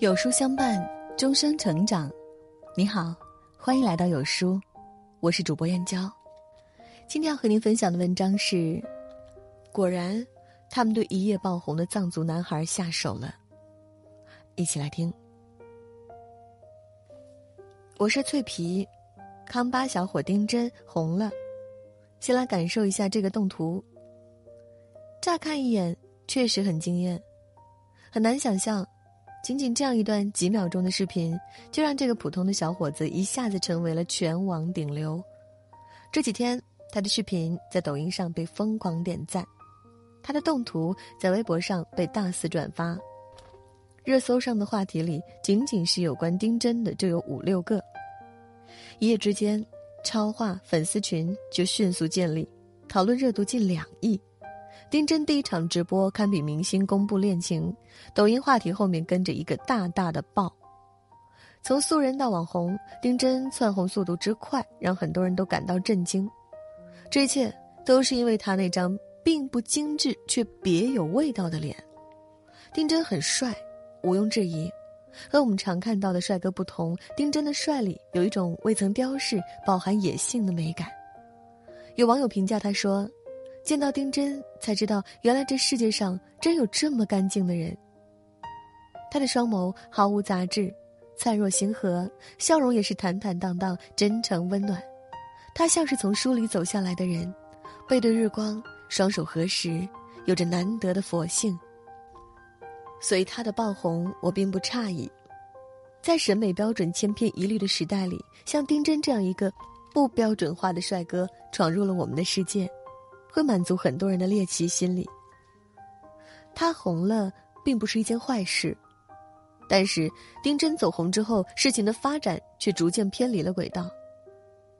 有书相伴，终生成长。你好，欢迎来到有书，我是主播燕娇。今天要和您分享的文章是：果然，他们对一夜爆红的藏族男孩下手了。一起来听。我是脆皮，康巴小伙丁真红了。先来感受一下这个动图，乍看一眼确实很惊艳，很难想象。仅仅这样一段几秒钟的视频，就让这个普通的小伙子一下子成为了全网顶流。这几天，他的视频在抖音上被疯狂点赞，他的动图在微博上被大肆转发，热搜上的话题里，仅仅是有关丁真的就有5-6个。一夜之间，超话粉丝群就迅速建立，讨论热度近2亿。丁真第一场直播堪比明星公布恋情，抖音话题后面跟着一个大大的爆。从素人到网红，丁真窜红速度之快，让很多人都感到震惊。这一切都是因为他那张并不精致却别有味道的脸。丁真很帅，毋庸置疑。和我们常看到的帅哥不同，丁真的帅里有一种未曾雕饰、饱含野性的美感。有网友评价他说，见到丁真才知道，原来这世界上真有这么干净的人。他的双眸毫无杂质，灿若星河，笑容也是坦坦荡荡，真诚温暖。他像是从书里走下来的人，背对日光，双手合十，有着难得的佛性。所以他的爆红我并不诧异。在审美标准千篇一律的时代里，像丁真这样一个不标准化的帅哥闯入了我们的世界，会满足很多人的猎奇心理。他红了并不是一件坏事，但是丁真走红之后，事情的发展却逐渐偏离了轨道，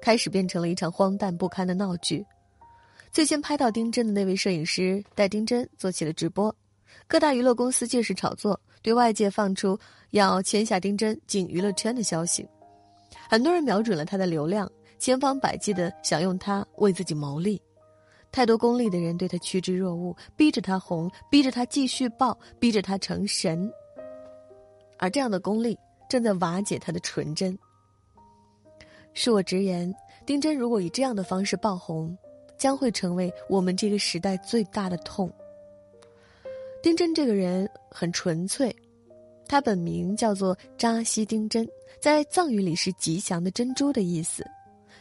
开始变成了一场荒诞不堪的闹剧。最先拍到丁真的那位摄影师带丁真做起了直播，各大娱乐公司借势炒作，对外界放出要签下丁真进娱乐圈的消息。很多人瞄准了他的流量，千方百计地想用他为自己谋利。太多功利的人对他趋之若鹜，逼着他红，逼着他继续爆，逼着他成神。而这样的功利正在瓦解他的纯真。恕我直言，丁真如果以这样的方式爆红，将会成为我们这个时代最大的痛。丁真这个人很纯粹，他本名叫做扎西丁真，在藏语里是吉祥的珍珠的意思。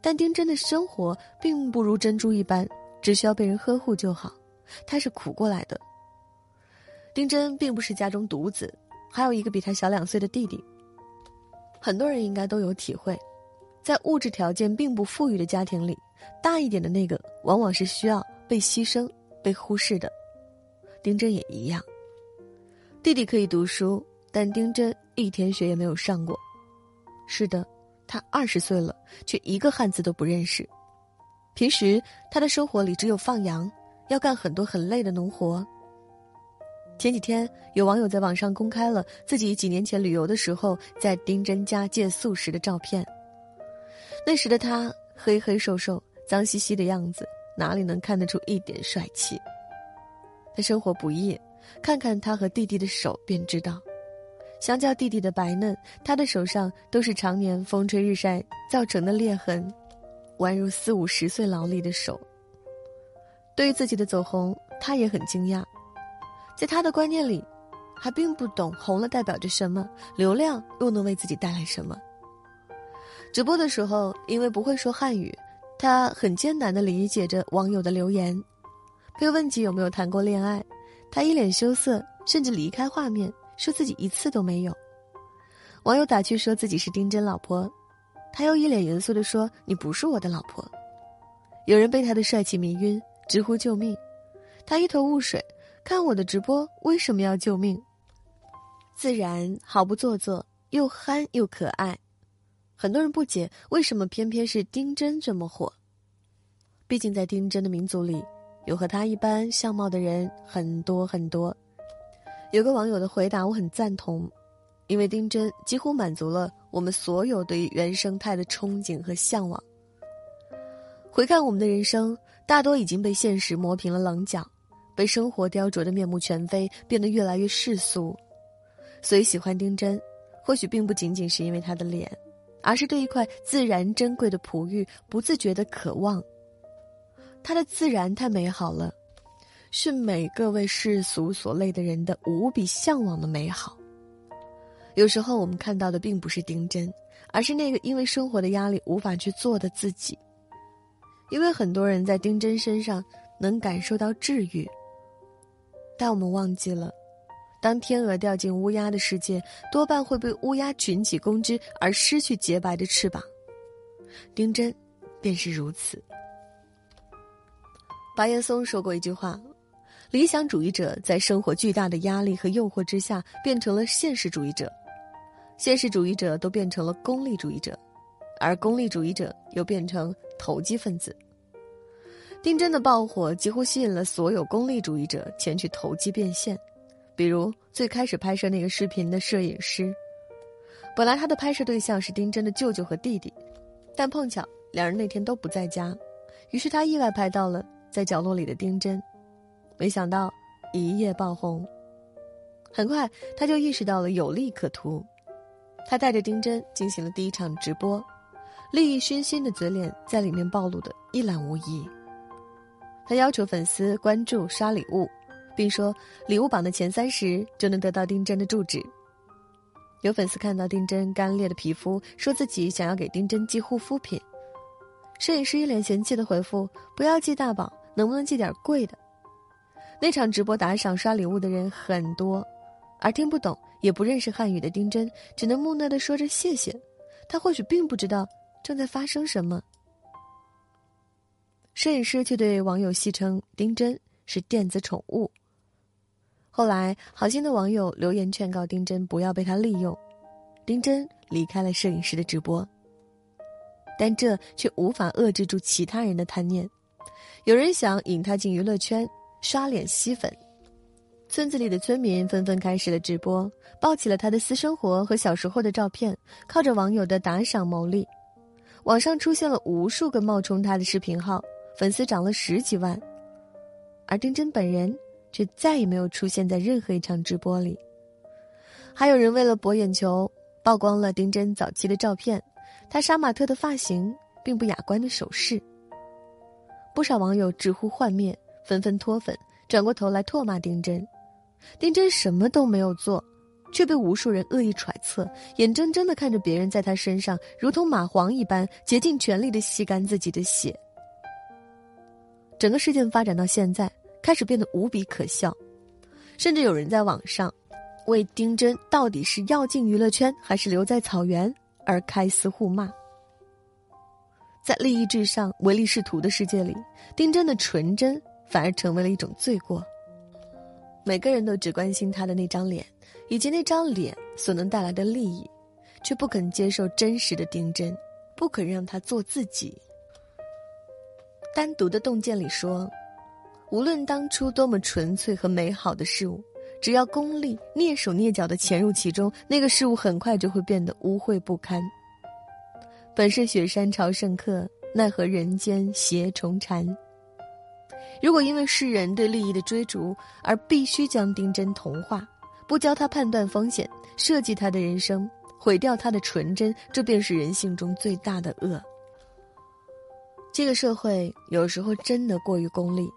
但丁真的生活并不如珍珠一般，只需要被人呵护就好，他是苦过来的。丁真并不是家中独子，还有一个比他小2岁的弟弟。很多人应该都有体会，在物质条件并不富裕的家庭里，大一点的那个往往是需要被牺牲、被忽视的。丁真也一样，弟弟可以读书，但丁真一天学也没有上过。是的，他20岁了，却一个汉字都不认识。平时他的生活里只有放羊，要干很多很累的农活。前几天有网友在网上公开了自己几年前旅游的时候在丁真家借宿时的照片。那时的他黑黑瘦瘦，脏兮兮的样子，哪里能看得出一点帅气。他生活不易，看看他和弟弟的手便知道。相较弟弟的白嫩，他的手上都是常年风吹日晒造成的裂痕，宛如40-50岁劳力的手。对于自己的走红，他也很惊讶。在他的观念里，还并不懂红了代表着什么，流量又能为自己带来什么。直播的时候，因为不会说汉语，他很艰难地理解着网友的留言。被问及有没有谈过恋爱，他一脸羞涩，甚至离开画面，说自己一次都没有。网友打趣说自己是丁真老婆，他又一脸严肃地说，你不是我的老婆。有人被他的帅气迷晕，直呼救命。他一头雾水，看我的直播为什么要救命？自然毫不做作，又憨又可爱。很多人不解，为什么偏偏是丁真这么火。毕竟在丁真的民族里，有和他一般相貌的人很多很多。有个网友的回答我很赞同，因为丁真几乎满足了我们所有对于原生态的憧憬和向往。回看我们的人生，大多已经被现实磨平了棱角，被生活雕琢的面目全非，变得越来越世俗。所以喜欢丁真，或许并不仅仅是因为她的脸，而是对一块自然珍贵的璞玉不自觉的渴望。她的自然太美好了，是每个为世俗所累的人的无比向往的美好。有时候我们看到的并不是丁真，而是那个因为生活的压力无法去做的自己。因为很多人在丁真身上能感受到治愈，但我们忘记了，当天鹅掉进乌鸦的世界，多半会被乌鸦群起攻之而失去洁白的翅膀。丁真便是如此。白岩松说过一句话，理想主义者在生活巨大的压力和诱惑之下变成了现实主义者，现实主义者都变成了功利主义者，而功利主义者又变成投机分子。丁真的爆火几乎吸引了所有功利主义者前去投机变现，比如最开始拍摄那个视频的摄影师，本来他的拍摄对象是丁真的舅舅和弟弟，但碰巧两人那天都不在家，于是他意外拍到了在角落里的丁真，没想到一夜爆红。很快他就意识到了有利可图，他带着丁真进行了第一场直播，利益熏心的嘴脸在里面暴露的一览无遗。他要求粉丝关注刷礼物，并说礼物榜的前30就能得到丁真的住址。有粉丝看到丁真干裂的皮肤，说自己想要给丁真寄护肤品，摄影师一脸嫌弃的回复，不要寄大宝，能不能寄点贵的。那场直播打赏刷礼物的人很多，而听不懂也不认识汉语的丁真只能木讷地说着谢谢，他或许并不知道正在发生什么。摄影师却对网友戏称丁真是电子宠物。后来好心的网友留言劝告丁真不要被他利用，丁真离开了摄影师的直播，但这却无法遏制住其他人的贪念。有人想引他进娱乐圈刷脸吸粉，村子里的村民纷纷开始了直播，抱起了他的私生活和小时候的照片，靠着网友的打赏牟利。网上出现了无数个冒充他的视频号，粉丝涨了10几万，而丁真本人却再也没有出现在任何一场直播里。还有人为了博眼球，曝光了丁真早期的照片，他杀马特的发型，并不雅观的首饰。不少网友直呼幻灭，纷纷脱粉，转过头来唾骂丁真。丁真什么都没有做，却被无数人恶意揣测，眼睁睁地看着别人在他身上如同蚂蟥一般竭尽全力地吸干自己的血。整个事件发展到现在，开始变得无比可笑，甚至有人在网上为丁真到底是要进娱乐圈还是留在草原而开撕互骂。在利益至上唯利是图的世界里，丁真的纯真反而成为了一种罪过。每个人都只关心他的那张脸以及那张脸所能带来的利益，却不肯接受真实的丁真，不肯让他做自己。单独的洞见里说，无论当初多么纯粹和美好的事物，只要功利蹑手蹑脚地潜入其中，那个事物很快就会变得污秽不堪。本是雪山朝圣客，奈何人间邪重缠。如果因为世人对利益的追逐而必须将丁真同化，不教他判断风险，设计他的人生，毁掉他的纯真，这便是人性中最大的恶。这个社会有时候真的过于功利，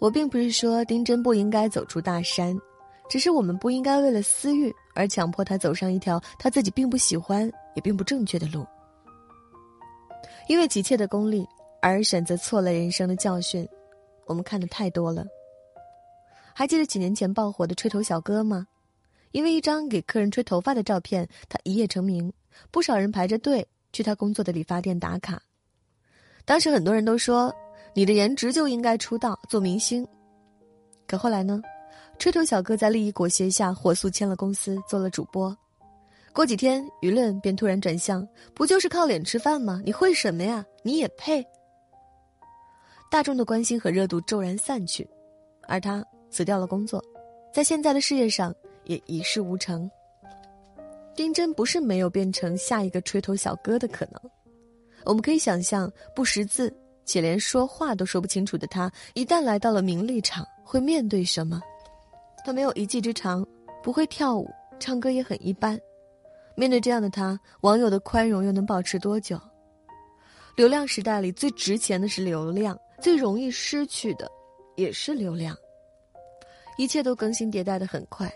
我并不是说丁真不应该走出大山，只是我们不应该为了私欲而强迫他走上一条他自己并不喜欢也并不正确的路。因为急切的功利而选择错了人生的教训，我们看得太多了。还记得几年前爆火的吹头小哥吗？因为一张给客人吹头发的照片，他一夜成名，不少人排着队去他工作的理发店打卡。当时很多人都说你的颜值就应该出道做明星，可后来呢，吹头小哥在利益裹挟下火速签了公司，做了主播。过几天舆论便突然转向，不就是靠脸吃饭吗？你会什么呀？你也配？大众的关心和热度骤然散去，而他辞掉了工作，在现在的事业上也一事无成。丁真不是没有变成下一个吹头小哥的可能，我们可以想象不识字且连说话都说不清楚的他，一旦来到了名利场会面对什么。他没有一技之长，不会跳舞，唱歌也很一般。面对这样的他，网友的宽容又能保持多久？流量时代里最值钱的是流量，最容易失去的也是流量。一切都更新迭代的很快。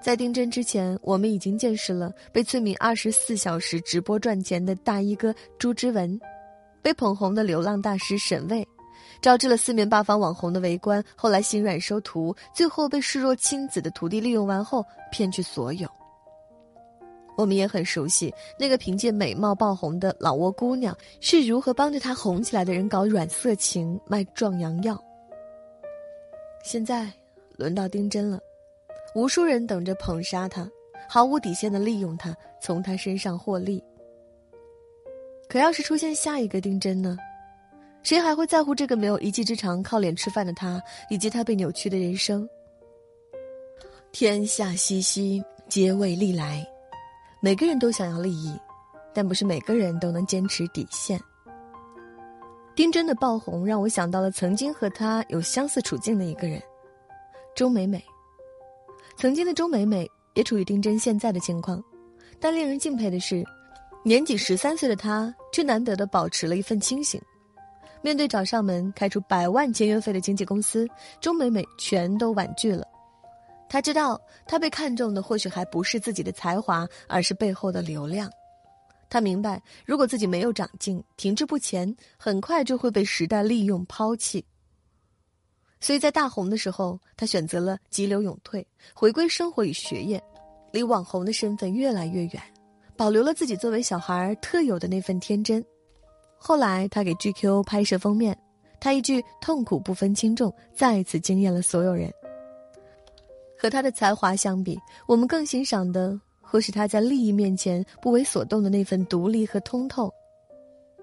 在丁真之前，我们已经见识了被村民24小时直播赚钱的大衣哥朱之文，被捧红的流浪大师沈巍，招致了四面八方网红的围观，后来心软收徒，最后被视若亲子的徒弟利用完后骗去所有。我们也很熟悉那个凭借美貌爆红的老挝姑娘是如何帮着她红起来的人搞软色情卖壮阳药。现在轮到丁真了，无数人等着捧杀他，毫无底线的利用他，从他身上获利。可要是出现下一个丁真呢？谁还会在乎这个没有一技之长靠脸吃饭的他，以及他被扭曲的人生？天下熙熙，皆为利来。每个人都想要利益，但不是每个人都能坚持底线。丁真的爆红让我想到了曾经和他有相似处境的一个人，周美美。曾经的周美美也处于丁真现在的情况，但令人敬佩的是，年仅13岁的她却难得地保持了一份清醒。面对找上门开出100万签约费的经纪公司，周美美全都婉拒了。她知道，她被看中的或许还不是自己的才华，而是背后的流量。她明白，如果自己没有长进，停滞不前，很快就会被时代利用抛弃。所以在大红的时候，他选择了急流勇退，回归生活与学业，离网红的身份越来越远，保留了自己作为小孩特有的那份天真。后来他给 GQ 拍摄封面，他一句痛苦不分轻重再一次惊艳了所有人。和他的才华相比，我们更欣赏的或是他在利益面前不为所动的那份独立和通透，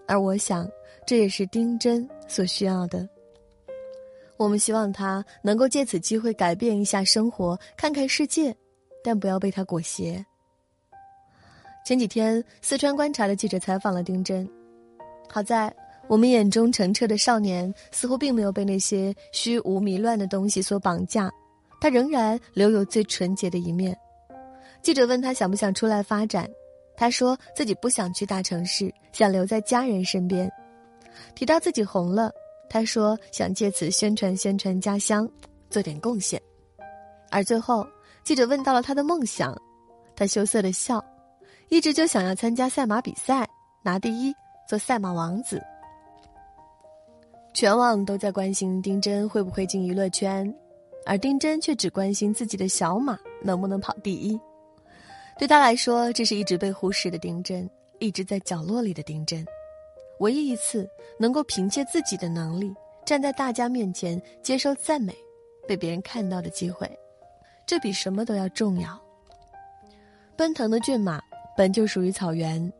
而我想这也是丁真所需要的。我们希望他能够借此机会改变一下生活，看看世界，但不要被他裹挟。前几天，四川观察的记者采访了丁真。好在，我们眼中澄澈的少年似乎并没有被那些虚无迷乱的东西所绑架，他仍然留有最纯洁的一面。记者问他想不想出来发展，他说自己不想去大城市，想留在家人身边。提到自己红了，他说想借此宣传宣传家乡，做点贡献。而最后记者问到了他的梦想，他羞涩地笑，一直就想要参加赛马比赛，拿第一，做赛马王子。全网都在关心丁真会不会进娱乐圈，而丁真却只关心自己的小马能不能跑第一。对他来说，这是一直被忽视的丁真，一直在角落里的丁真，唯一一次能够凭借自己的能力站在大家面前接受赞美，被别人看到的机会，这比什么都要重要。奔腾的骏马本就属于草原，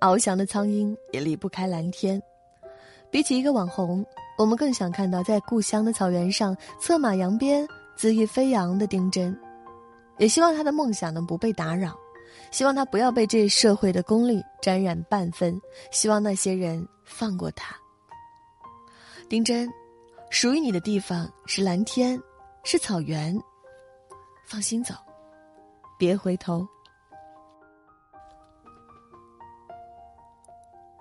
翱翔的苍鹰也离不开蓝天。比起一个网红，我们更想看到在故乡的草原上策马扬鞭，恣意飞扬的丁真。也希望他的梦想能不被打扰，希望他不要被这社会的功利沾染半分，希望那些人放过他。丁真，属于你的地方是蓝天，是草原，放心走，别回头。